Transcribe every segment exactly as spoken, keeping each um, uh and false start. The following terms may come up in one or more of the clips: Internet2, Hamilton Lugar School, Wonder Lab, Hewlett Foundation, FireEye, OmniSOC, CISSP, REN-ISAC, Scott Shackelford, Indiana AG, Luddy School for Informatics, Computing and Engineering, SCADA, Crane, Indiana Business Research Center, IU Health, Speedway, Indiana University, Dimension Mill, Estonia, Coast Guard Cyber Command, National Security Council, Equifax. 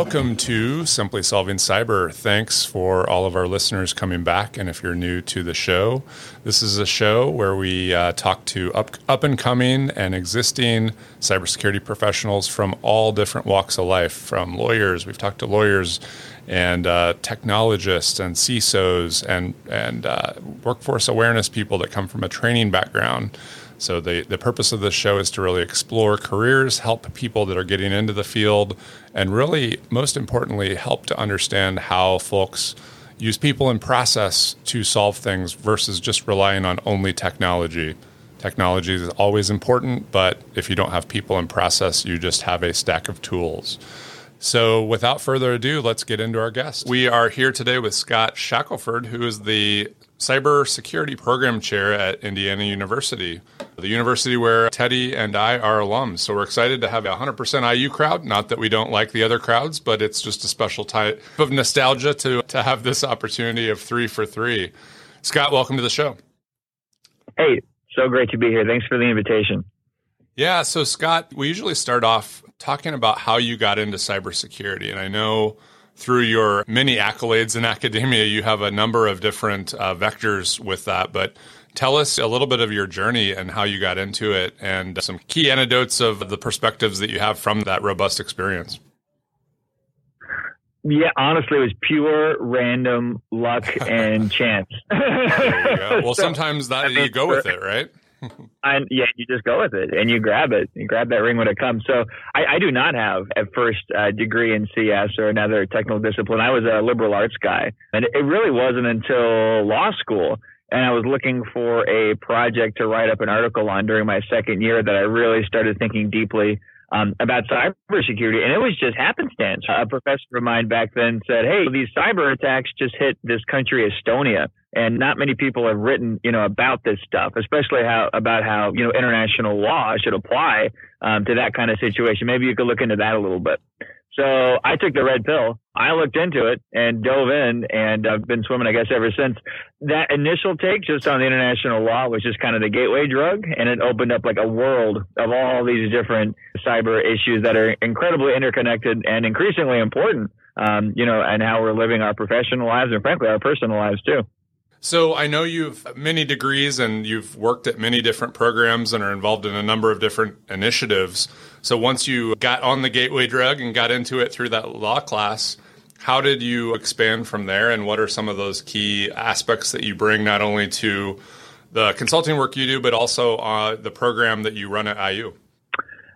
Welcome to Simply Solving Cyber. Thanks for all of our listeners coming back. And if you're new to the show, this is a show where we uh, talk to up, up and coming and existing cybersecurity professionals from all different walks of life, from lawyers. We've talked to lawyers and uh, technologists and C I S Os and, and uh, workforce awareness people that come from a training background. So the, the purpose of this show is to really explore careers, help people that are getting into the field, and really, most importantly, help to understand how folks use people and process to solve things versus just relying on only technology. Technology is always important, but if you don't have people and process, you just have a stack of tools. So without further ado, let's get into our guest. We are here today with Scott Shackelford, who is the Cybersecurity Program Chair at Indiana University, the university where Teddy and I are alums. So we're excited to have a one hundred percent I U crowd. Not that we don't like the other crowds, but it's just a special type of nostalgia to, to have this opportunity of three for three. Scott, welcome to the show. Hey, so great to be here. Thanks for the invitation. Yeah, so Scott, we usually start off talking about how you got into cybersecurity. And I know through your many accolades in academia, you have a number of different uh, vectors with that. But tell us a little bit of your journey and how you got into it and some key anecdotes of the perspectives that you have from that robust experience. Yeah, honestly, it was pure random luck and chance. There you go. Well, so, sometimes that you go with it, right? And yeah, you just go with it and you grab it and grab that ring when it comes. So I, I do not have a first uh, degree in C S or another technical discipline. I was a liberal arts guy, and it really wasn't until law school. And I was looking for a project to write up an article on during my second year that I really started thinking deeply um, about cybersecurity. And it was just happenstance. A professor of mine back then said, hey, these cyber attacks just hit this country, Estonia. And not many people have written, you know, about this stuff, especially how about how, you know, international law should apply um, to that kind of situation. Maybe you could look into that a little bit. So I took the red pill. I looked into it and dove in, and I've been swimming, I guess, ever since. That initial take just on the international law was just kind of the gateway drug, and it opened up like a world of all these different cyber issues that are incredibly interconnected and increasingly important, um, you know, and how we're living our professional lives and, frankly, our personal lives, too. So I know you've many degrees and you've worked at many different programs and are involved in a number of different initiatives. So once you got on the gateway drug and got into it through that law class, how did you expand from there? And what are some of those key aspects that you bring not only to the consulting work you do, but also uh, the program that you run at I U?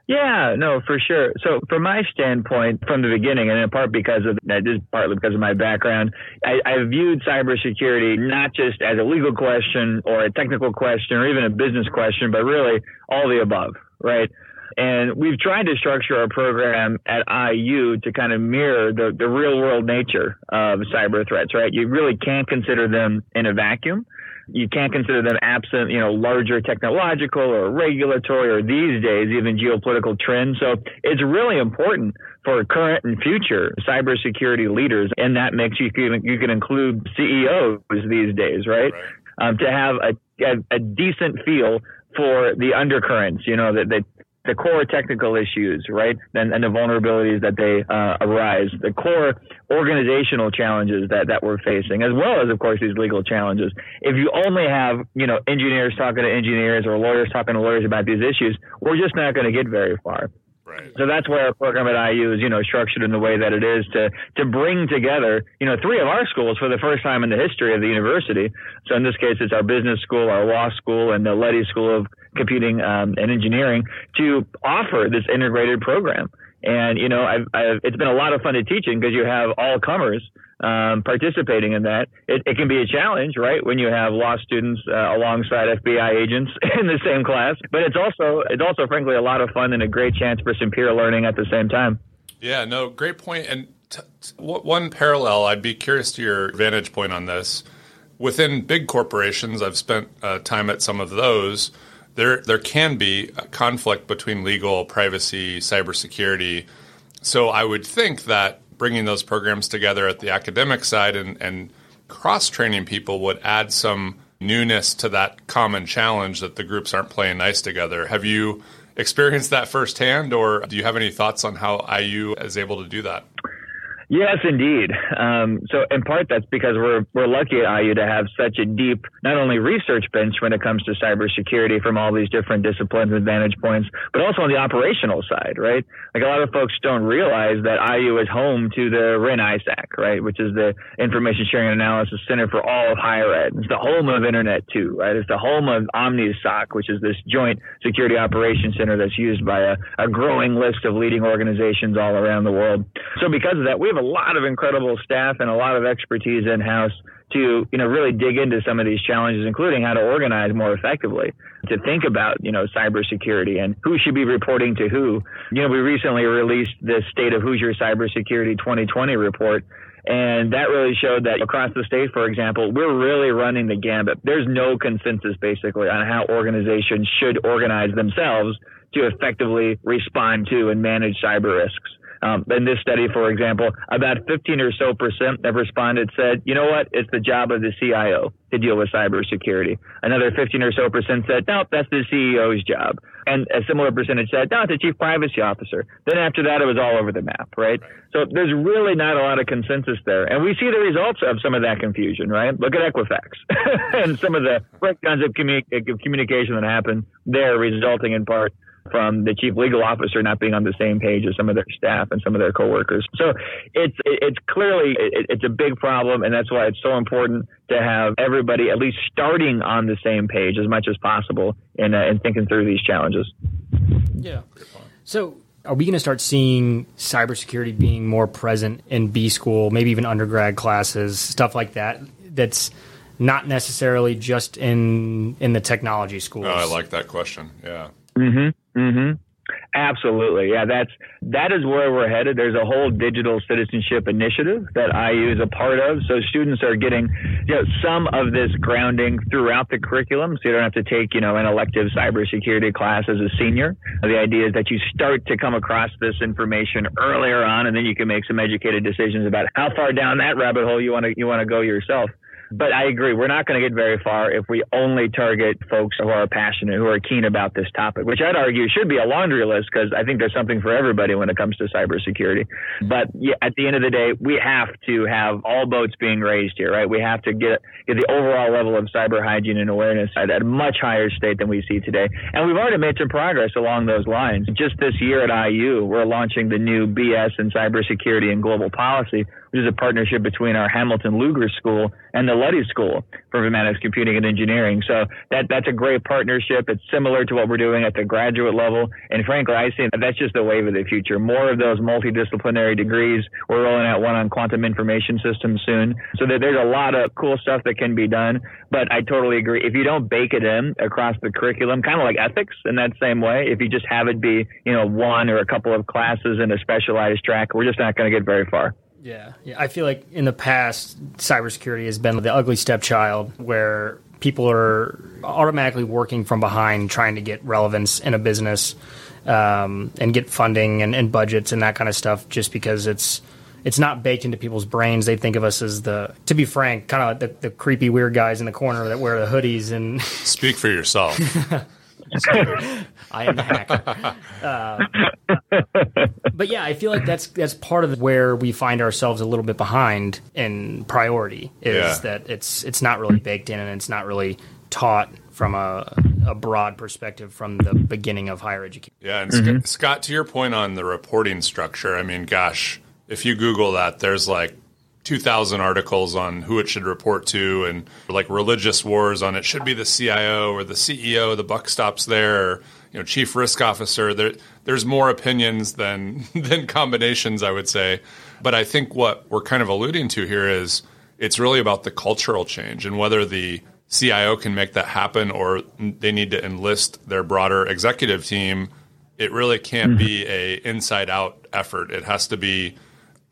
Yeah, no, for sure. So from my standpoint, from the beginning, and in part because of just partly because of my background, I, I viewed cybersecurity not just as a legal question or a technical question or even a business question, but really all the above, right? And we've tried to structure our program at I U to kind of mirror the, the real world nature of cyber threats, right? You really can't consider them in a vacuum. You can't consider them absent, you know, larger technological or regulatory or these days even geopolitical trends. So it's really important for current and future cybersecurity leaders, and that makes you can, you can include C E Os these days, right? right. Um, to have a, a a decent feel for the undercurrents, you know, that the, the core technical issues, right, and, and the vulnerabilities that they uh, arise, the core organizational challenges that, that we're facing, as well as, of course, these legal challenges. If you only have, you know, engineers talking to engineers or lawyers talking to lawyers about these issues, we're just not going to get very far. Right. So that's why our program at I U is, you know, structured in the way that it is to, to bring together, you know, three of our schools for the first time in the history of the university. So in this case, it's our business school, our law school, and the Luddy School of Computing um, and Engineering to offer this integrated program. And, you know, I've, I've, it's been a lot of fun to teaching because you have all comers um, participating in that. It, it can be a challenge, right, when you have law students uh, alongside F B I agents in the same class. But it's also, it's also, frankly, a lot of fun and a great chance for some peer learning at the same time. Yeah, no, great point. And t- t- one parallel, I'd be curious to your vantage point on this. Within big corporations, I've spent uh, time at some of those. There there can be a conflict between legal, privacy, cybersecurity. So I would think that bringing those programs together at the academic side and, and cross-training people would add some newness to that common challenge that the groups aren't playing nice together. Have you experienced that firsthand, or do you have any thoughts on how I U is able to do that? Yes, indeed. Um, so in part, that's because we're we're lucky at I U to have such a deep, not only research bench when it comes to cybersecurity from all these different disciplines and vantage points, but also on the operational side, right? Like a lot of folks don't realize that I U is home to the R E N ISAC, right, which is the Information Sharing and Analysis Center for all of higher ed. It's the home of Internet two, right? It's the home of OmniSOC, which is this joint security operations center that's used by a, a growing list of leading organizations all around the world. So because of that, we have a lot of incredible staff and a lot of expertise in-house to, you know, really dig into some of these challenges, including how to organize more effectively, to think about, you know, cybersecurity and who should be reporting to who. You know, we recently released the State of Hoosier Cybersecurity twenty twenty report, and that really showed that across the state, for example, we're really running the gambit. There's no consensus, basically, on how organizations should organize themselves to effectively respond to and manage cyber risks. Um, in this study, for example, about fifteen or so percent of respondents said, you know what, it's the job of the C I O to deal with cybersecurity. Another fifteen or so percent said, no, that's the C E O's job. And a similar percentage said, no, it's the chief privacy officer. Then after that, it was all over the map, right? So there's really not a lot of consensus there. And we see the results of some of that confusion, right? Look at Equifax and some of the breakdowns of communi- of communication that happened there, resulting in part from the chief legal officer not being on the same page as some of their staff and some of their coworkers. So it's it's clearly it's a big problem, and that's why it's so important to have everybody at least starting on the same page as much as possible in, uh, in thinking through these challenges. Yeah. So are we going to start seeing cybersecurity being more present in B school, maybe even undergrad classes, stuff like that, that's not necessarily just in in the technology schools? Oh, I like that question. Yeah. Mm-hmm. Mm-hmm. Absolutely. Yeah, that's, that is where we're headed. There's a whole digital citizenship initiative that I U is a part of. So students are getting, you know, some of this grounding throughout the curriculum. So you don't have to take, you know, an elective cybersecurity class as a senior. The idea is that you start to come across this information earlier on, and then you can make some educated decisions about how far down that rabbit hole you want to, you want to go yourself. But I agree, we're not going to get very far if we only target folks who are passionate, who are keen about this topic, which I'd argue should be a laundry list, because I think there's something for everybody when it comes to cybersecurity. But yeah, at the end of the day, we have to have all boats being raised here, right? We have to get, get the overall level of cyber hygiene and awareness at a much higher state than we see today. And we've already made some progress along those lines. Just this year at I U, we're launching the new B S in Cybersecurity and Global Policy, which is a partnership between our Hamilton Lugar School and the Luddy School for Informatics, Computing and Engineering. So that that's a great partnership. It's similar to what we're doing at the graduate level. And frankly, I see that's just the wave of the future. More of those multidisciplinary degrees. We're rolling out one on quantum information systems soon. So that there's a lot of cool stuff that can be done. But I totally agree. If you don't bake it in across the curriculum, kind of like ethics in that same way, if you just have it be, you know, one or a couple of classes in a specialized track, we're just not going to get very far. Yeah, yeah, I feel like in the past, cybersecurity has been the ugly stepchild where people are automatically working from behind, trying to get relevance in a business um, and get funding and, and budgets and that kind of stuff, just because it's it's not baked into people's brains. They think of us as the, to be frank, kind of the, the creepy weird guys in the corner that wear the hoodies and speak for yourself. I am the hacker. Uh, but yeah, I feel like that's that's part of where we find ourselves a little bit behind in priority is yeah. that it's it's not really baked in and it's not really taught from a, a broad perspective from the beginning of higher education. Yeah, and mm-hmm. Sc- Scott, to your point on the reporting structure, I mean, gosh, if you Google that, there's like two thousand articles on who it should report to and like religious wars on it should be the C I O or the C E O, the buck stops there, or, you know, chief risk officer. There, there's more opinions than, than combinations, I would say. But I think what we're kind of alluding to here is it's really about the cultural change and whether the C I O can make that happen or they need to enlist their broader executive team. It really can't be a inside out effort. It has to be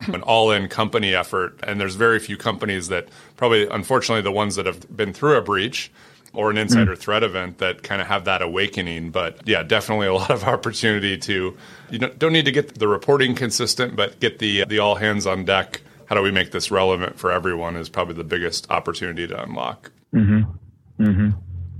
an all-in company effort, and there's very few companies that probably, unfortunately, the ones that have been through a breach or an insider mm. threat event that kind of have that awakening. But yeah, definitely a lot of opportunity to, you know, don't need to get the reporting consistent, but get the the all hands on deck. How do we make this relevant for everyone is probably the biggest opportunity to unlock. Mm-hmm. Mm-hmm.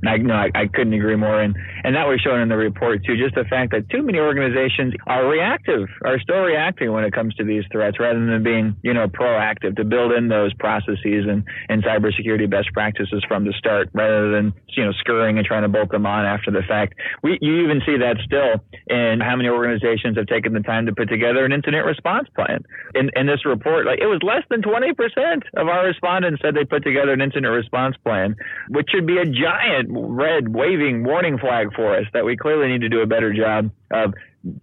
I, no, I, I couldn't agree more. And, and that was shown in the report, too, just the fact that too many organizations are reactive, are still reacting when it comes to these threats rather than being, you know, proactive to build in those processes and, and cybersecurity best practices from the start rather than, you know, scurrying and trying to bolt them on after the fact. We, you even see that still in how many organizations have taken the time to put together an incident response plan. In, in this report, like, it was less than twenty percent of our respondents said they put together an incident response plan, which should be a giant red waving warning flag for us that we clearly need to do a better job of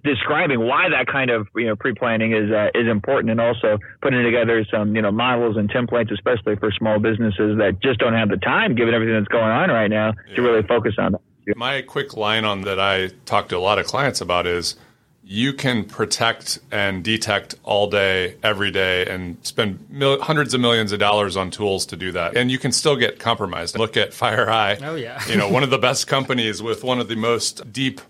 describing why that kind of, you know, pre-planning is uh, is important, and also putting together some, you know, models and templates, especially for small businesses that just don't have the time, given everything that's going on right now, yeah. to really focus on that. My quick line on that I talk to a lot of clients about is you can protect and detect all day, every day, and spend mil- hundreds of millions of dollars on tools to do that. And you can still get compromised. Look at FireEye. Oh, yeah. You know, one of the best companies with one of the most deep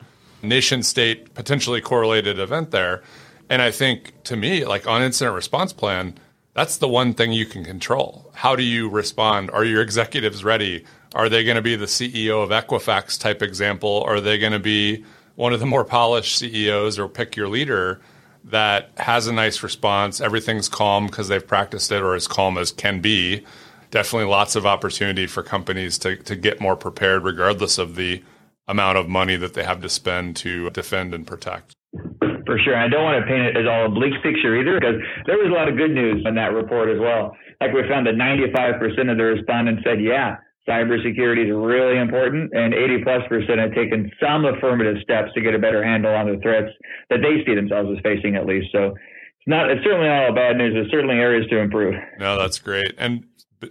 nation state potentially correlated event there. And I think, to me, like on incident response plan, that's the one thing you can control. How do you respond? Are your executives ready? Are they going to be the C E O of Equifax type example? Are they going to be one of the more polished C E Os, or pick your leader that has a nice response? Everything's calm because they've practiced it, or as calm as can be. Definitely lots of opportunity for companies to, to get more prepared regardless of the amount of money that they have to spend to defend and protect. For sure. I don't want to paint it as all a bleak picture either, because there was a lot of good news in that report as well. Like, we found that ninety-five percent of the respondents said, yeah, cybersecurity is really important, and eighty plus percent have taken some affirmative steps to get a better handle on the threats that they see themselves as facing, at least. So it's not, it's certainly not all bad news. There's certainly areas to improve. No, that's great. And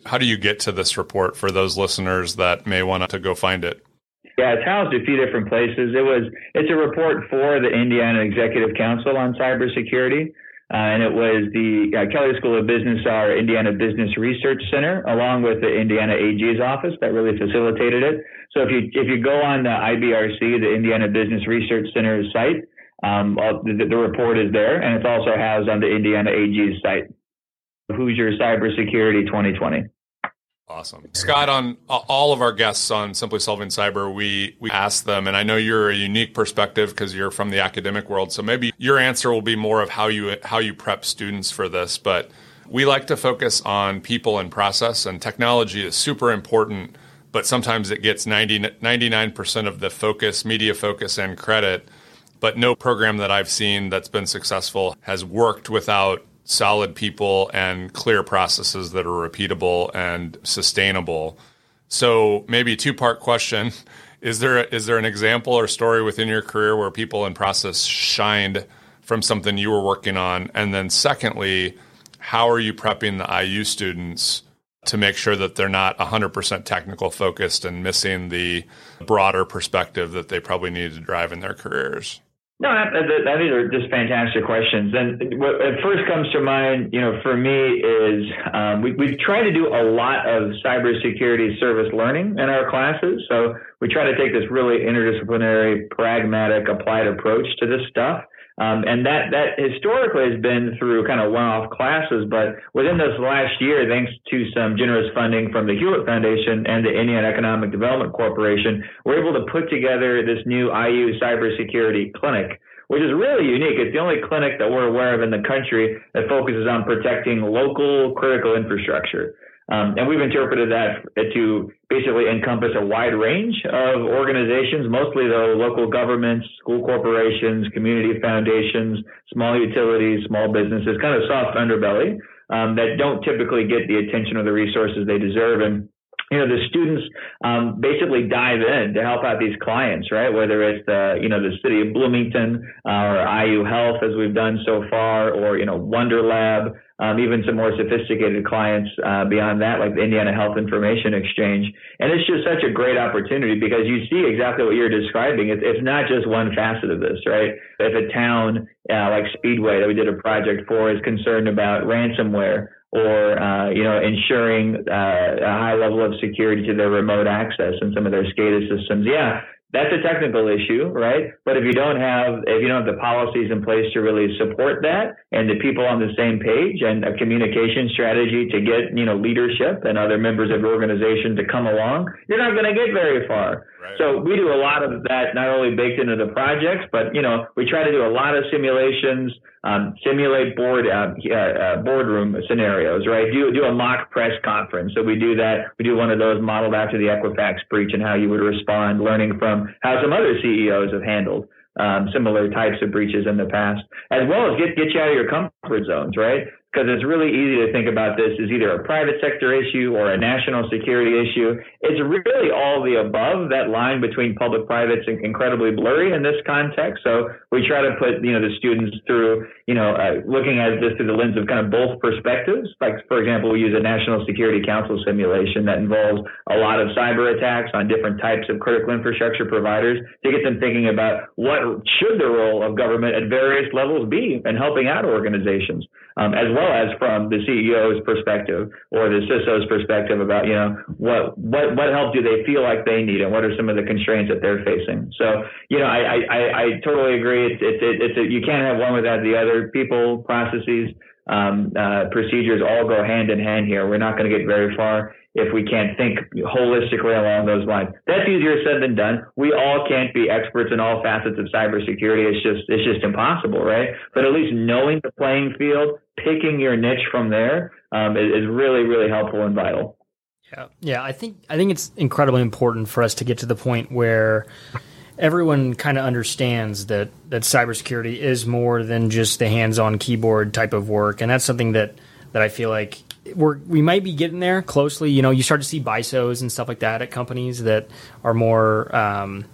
how do you get to this report for those listeners that may want to go find it? Yeah, it's housed a few different places. It was, it's a report for the Indiana Executive Council on Cybersecurity. Uh, and it was the uh, Kelley School of Business, our Indiana Business Research Center, along with the Indiana A G's office that really facilitated it. So if you if you go on the I B R C, the Indiana Business Research Center's site, um, the, the report is there, and it's also housed on the Indiana A G's site. Hoosier Cybersecurity twenty twenty. Awesome. Scott, on all of our guests on Simply Solving Cyber, we, we ask them, and I know you're a unique perspective because you're from the academic world, so maybe your answer will be more of how you how you prep students for this, but we like to focus on people and process, and technology is super important, but sometimes it gets ninety, ninety-nine percent of the focus, media focus, and credit, but no program that I've seen that's been successful has worked without solid people and clear processes that are repeatable and sustainable. So maybe two-part question. Is there, is there an example or story within your career where people and process shined from something you were working on? And then secondly, how are you prepping the I U students to make sure that they're not one hundred percent technical focused and missing the broader perspective that they probably need to drive in their careers? No, that, that, that these are just fantastic questions. And what first comes to mind, you know, for me is um, we, we try to do a lot of cybersecurity service learning in our classes. So we try to take this really interdisciplinary, pragmatic, applied approach to this stuff. Um, and that, that historically has been through kind of one-off classes, but within this last year, thanks to some generous funding from the Hewlett Foundation and the Indiana Economic Development Corporation, we're able to put together this new I U Cybersecurity Clinic, which is really unique. It's the only clinic that we're aware of in the country that focuses on protecting local critical infrastructure. Um, and we've interpreted that to basically encompass a wide range of organizations, mostly though local governments, school corporations, community foundations, small utilities, small businesses, kind of soft underbelly, um, that don't typically get the attention or the resources they deserve. And you know, the students um, basically dive in to help out these clients, right? Whether it's the, you know, the city of Bloomington uh, or I U Health, as we've done so far, or, you know, Wonder Lab, um, even some more sophisticated clients uh, beyond that, like the Indiana Health Information Exchange. And it's just such a great opportunity because you see exactly what you're describing. It's, it's not just one facet of this, right? If a town uh, like Speedway that we did a project for is concerned about ransomware, or, uh, you know, ensuring uh, a high level of security to their remote access and some of their SCADA systems. Yeah, that's a technical issue, right? But if you don't have, if you don't have the policies in place to really support that and the people on the same page and a communication strategy to get, you know, leadership and other members of your organization to come along, you're not going to get very far. Right. So we do a lot of that, not only baked into the projects, but, you know, we try to do a lot of simulations, um, simulate board, uh, uh, boardroom scenarios, right? Do, do a mock press conference. So we do that. We do one of those modeled after the Equifax breach and how you would respond, learning from how some other C E Os have handled um, similar types of breaches in the past, as well as get, get you out of your comfort zones, right? Because it's really easy to think about this as either a private sector issue or a national security issue. It's really all the above. That line between public private's incredibly blurry in this context. So we try to put, you know, the students through, you know, uh, looking at this through the lens of kind of both perspectives. Like, for example, we use a National Security Council simulation that involves a lot of cyber attacks on different types of critical infrastructure providers to get them thinking about what should the role of government at various levels be in helping out organizations, um, as well well as from the C E O's perspective or the C I S O's perspective about, you know, what, what, what help do they feel like they need and what are some of the constraints that they're facing? So, you know, I, I, I totally agree. It's, it's, it's a, you can't have one without the other. People, processes, um, uh, procedures all go hand in hand here. We're not going to get very far if we can't think holistically along those lines. That's easier said than done. We all can't be experts in all facets of cybersecurity. It's just, it's just impossible, right? But at least knowing the playing field, picking your niche from there, um, is really, really helpful and vital. Yeah. Yeah. I think, I think it's incredibly important for us to get to the point where everyone kind of understands that, that cybersecurity is more than just the hands-on keyboard type of work. And that's something that, that I feel like we're, we might be getting there closely. You know, you start to see B I S Os and stuff like that at companies that are more, um,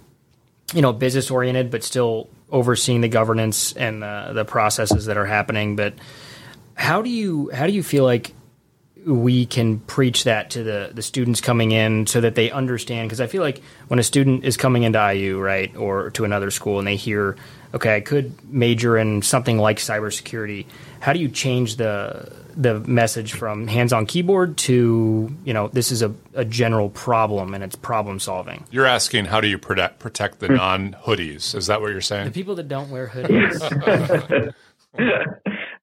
you know, business oriented, but still overseeing the governance and the, the processes that are happening. But How do you how do you feel like we can preach that to the, the students coming in so that they understand? Because I feel like when a student is coming into I U, right, or to another school and they hear, okay, I could major in something like cybersecurity, how do you change the the message from hands-on keyboard to, you know, this is a, a general problem and it's problem solving? You're asking how do you protect, protect the non-hoodies? Is that what you're saying? The people that don't wear hoodies.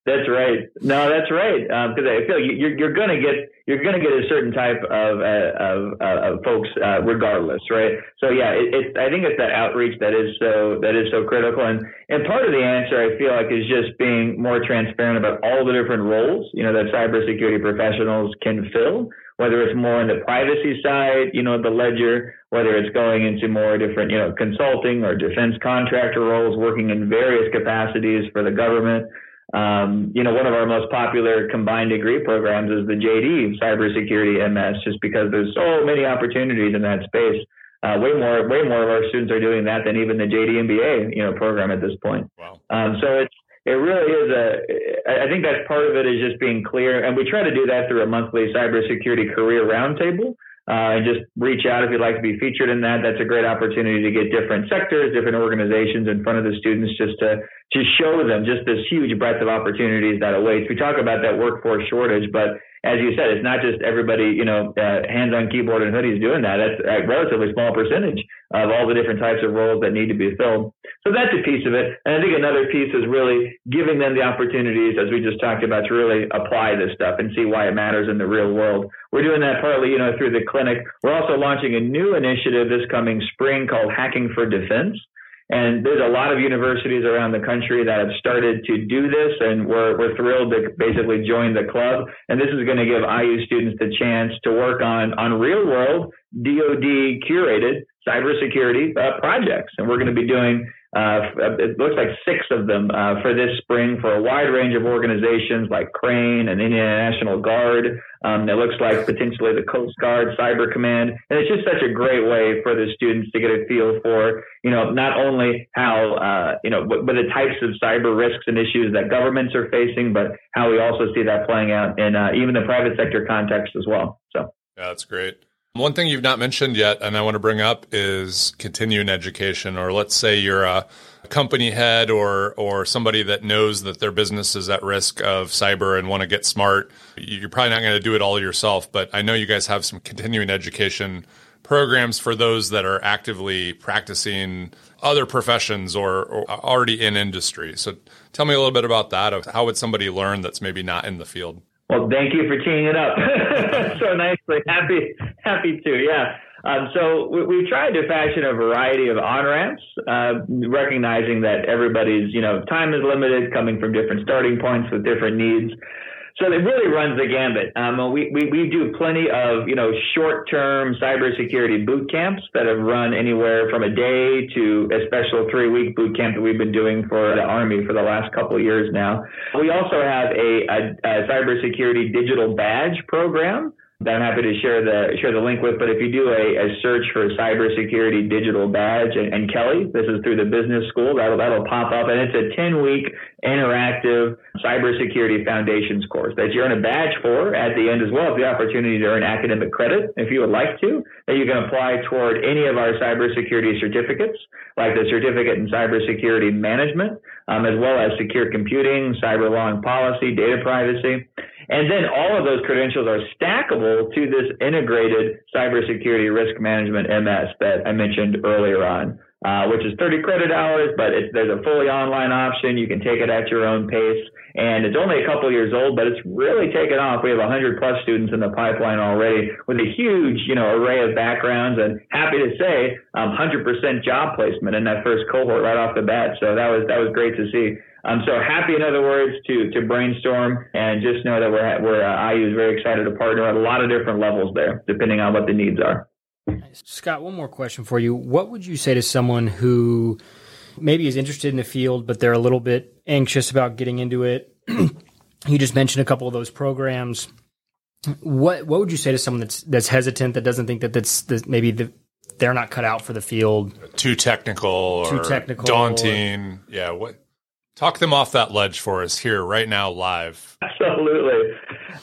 That's right. No, that's right. Um, because I feel you, you're you're gonna get you're gonna get a certain type of uh, of, uh, of folks uh, regardless, right? So yeah, it, it, I think it's that outreach that is so that is so critical, and and part of the answer I feel like is just being more transparent about all the different roles, you know, that cybersecurity professionals can fill. Whether it's more on the privacy side, you know, the ledger, whether it's going into more different, you know, consulting or defense contractor roles, working in various capacities for the government. Um, you know, one of our most popular combined degree programs is the J D, cybersecurity M S, just because there's so many opportunities in that space. Uh, way more, way more of our students are doing that than even the J D M B A, you know, program at this point. Wow. Um, so it's, it really is a, I think that's part of it is just being clear. And we try to do that through a monthly cybersecurity career roundtable. Uh, and just reach out if you'd like to be featured in that. That's a great opportunity to get different sectors, different organizations in front of the students, just to just show them just this huge breadth of opportunities that awaits. We talk about that workforce shortage, but as you said, it's not just everybody, you know, uh, hands on keyboard and hoodies doing that. That's a relatively small percentage of all the different types of roles that need to be filled. So that's a piece of it. And I think another piece is really giving them the opportunities, as we just talked about, to really apply this stuff and see why it matters in the real world. We're doing that partly, you know, through the clinic. We're also launching a new initiative this coming spring called Hacking for Defense. And there's a lot of universities around the country that have started to do this, and we're, we're thrilled to basically join the club. And this is going to give I U students the chance to work on, on real-world, D O D-curated cybersecurity uh, projects. And we're going to be doing, uh, it looks like six of them uh, for this spring for a wide range of organizations like Crane and Indiana National Guard. Um, it looks like potentially the Coast Guard Cyber Command. And it's just such a great way for the students to get a feel for, you know, not only how, uh, you know, but, but the types of cyber risks and issues that governments are facing, but how we also see that playing out in uh, even the private sector context as well. So yeah, that's great. One thing you've not mentioned yet, and I want to bring up, is continuing education. Or let's say you're a company head or or somebody that knows that their business is at risk of cyber and want to get smart. You're probably not going to do it all yourself, but I know you guys have some continuing education programs for those that are actively practicing other professions or, or already in industry. So tell me a little bit about that. Of how would somebody learn that's maybe not in the field? Well, thank you for teeing it up so nicely. Happy, happy to, yeah. Um, so we, we've tried to fashion a variety of on-ramps, uh, recognizing that everybody's, you know, time is limited, coming from different starting points with different needs. So it really runs the gambit. Um, we, we, we do plenty of, you know, short-term cybersecurity boot camps that have run anywhere from a day to a special three-week boot camp that we've been doing for the Army for the last couple of years now. We also have a, a, a cybersecurity digital badge program that I'm happy to share the share the link with. But if you do a, a search for cybersecurity digital badge and, and Kelley, this is through the business school, that'll, that'll pop up. And it's a ten-week interactive cybersecurity foundations course that you earn a badge for at the end as well, the opportunity to earn academic credit, if you would like to, that you can apply toward any of our cybersecurity certificates, like the certificate in cybersecurity management, um, as well as secure computing, cyber law and policy, data privacy. And then all of those credentials are stackable to this integrated cybersecurity risk management M S that I mentioned earlier on, uh, which is thirty credit hours, but it's, there's a fully online option. You can take it at your own pace. And it's only a couple years old, but it's really taken off. We have one hundred plus students in the pipeline already with a huge, you know, array of backgrounds, and happy to say um, one hundred percent job placement in that first cohort right off the bat. So that was that was great to see. I'm so happy, in other words, to to brainstorm, and just know that we're, we're uh, I U is very excited to partner at a lot of different levels there, depending on what the needs are. Scott, one more question for you. What would you say to someone who maybe is interested in the field, but they're a little bit anxious about getting into it? You just mentioned a couple of those programs. What what would you say to someone that's that's hesitant, that doesn't think that that's that maybe the they're not cut out for the field? Too technical or Too technical daunting. Or, yeah, what? Talk them off that ledge for us here right now live. Absolutely.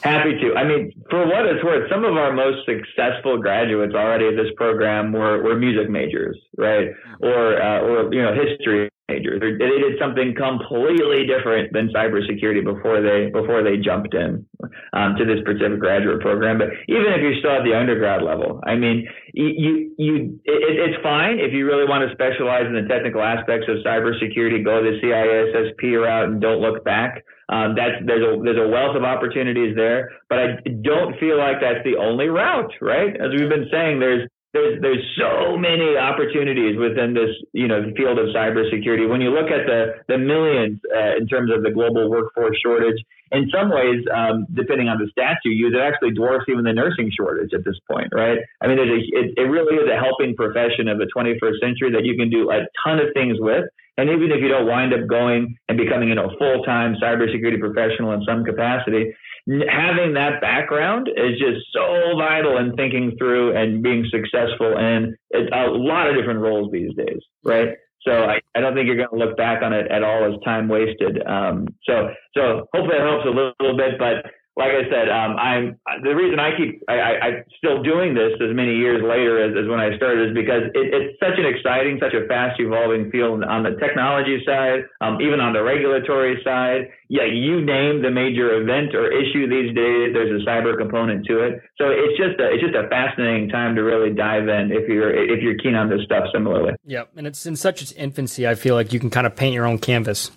Happy to. I mean, for what it's worth, some of our most successful graduates already of this program were, were music majors, right? Or, uh, or you know, history majors. They did something completely different than cybersecurity before they before they jumped in um, to this specific graduate program. But even if you're still at the undergrad level, I mean, you you it, it's fine if you really want to specialize in the technical aspects of cybersecurity. Go the C I S S P route and don't look back. Um, that's there's a there's a wealth of opportunities there. But I don't feel like that's the only route, right? As we've been saying, there's There's there's so many opportunities within this, you know, field of cybersecurity. When you look at the the millions uh, in terms of the global workforce shortage, in some ways, um, depending on the stats you use, it actually dwarfs even the nursing shortage at this point, right? I mean, there's a, it, it really is a helping profession of the twenty-first century that you can do a ton of things with. And even if you don't wind up going and becoming, you know, a full-time cybersecurity professional in some capacity, having that background is just so vital in thinking through and being successful in a lot of different roles these days, right? So I, I don't think you're going to look back on it at all as time wasted. Um, so so hopefully it helps a little, little bit. But like I said, um, I'm the reason I keep I, I, I'm still doing this as many years later as, as when I started is because it, it's such an exciting, such a fast evolving field on the technology side, um, even on the regulatory side. Yeah, you name the major event or issue these days, there's a cyber component to it. So it's just a, it's just a fascinating time to really dive in if you're if you're keen on this stuff similarly. Yep, and it's in such its infancy. I feel like you can kind of paint your own canvas.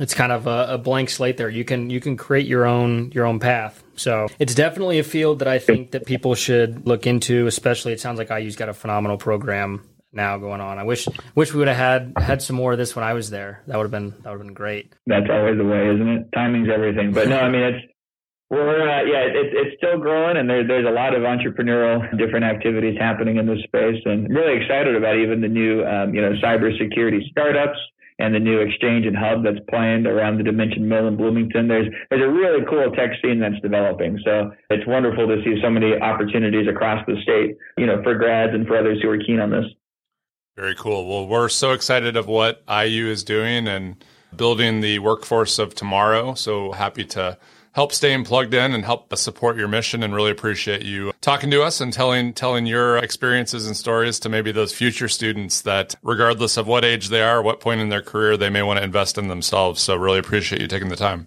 It's kind of a, a blank slate there. You can you can create your own your own path. So it's definitely a field that I think that people should look into. Especially, it sounds like I U's got a phenomenal program now going on. I wish wish we would have had had some more of this when I was there. That would have been that would have been great. That's always the way, isn't it? Timing's everything. But no, I mean it's we're uh, yeah it's it's still growing, and there's there's a lot of entrepreneurial different activities happening in this space, and I'm really excited about even the new um, you know cybersecurity startups. And the new exchange and hub that's planned around the Dimension Mill in Bloomington. There's there's a really cool tech scene that's developing. So it's wonderful to see so many opportunities across the state, you know, for grads and for others who are keen on this. Very cool. Well, we're so excited of what I U is doing and building the workforce of tomorrow. So happy to help staying plugged in and help support your mission, and really appreciate you talking to us and telling telling your experiences and stories to maybe those future students that regardless of what age they are, what point in their career, they may want to invest in themselves. So really appreciate you taking the time.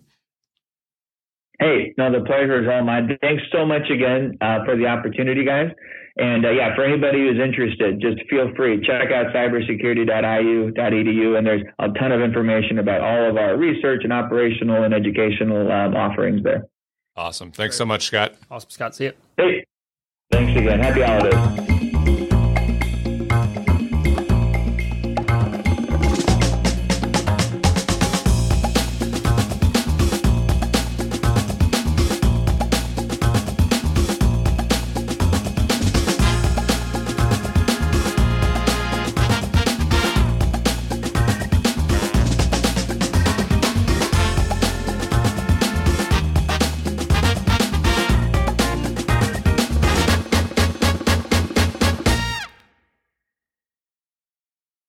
Hey, no, the pleasure is all mine. Thanks so much again uh, for the opportunity, guys. And uh, yeah, for anybody who's interested, just feel free. Check out cybersecurity dot I U dot E D U, and there's a ton of information about all of our research and operational and educational um, offerings there. Awesome. Thanks so much, Scott. Awesome, Scott. See you. Hey, thanks again. Happy holidays.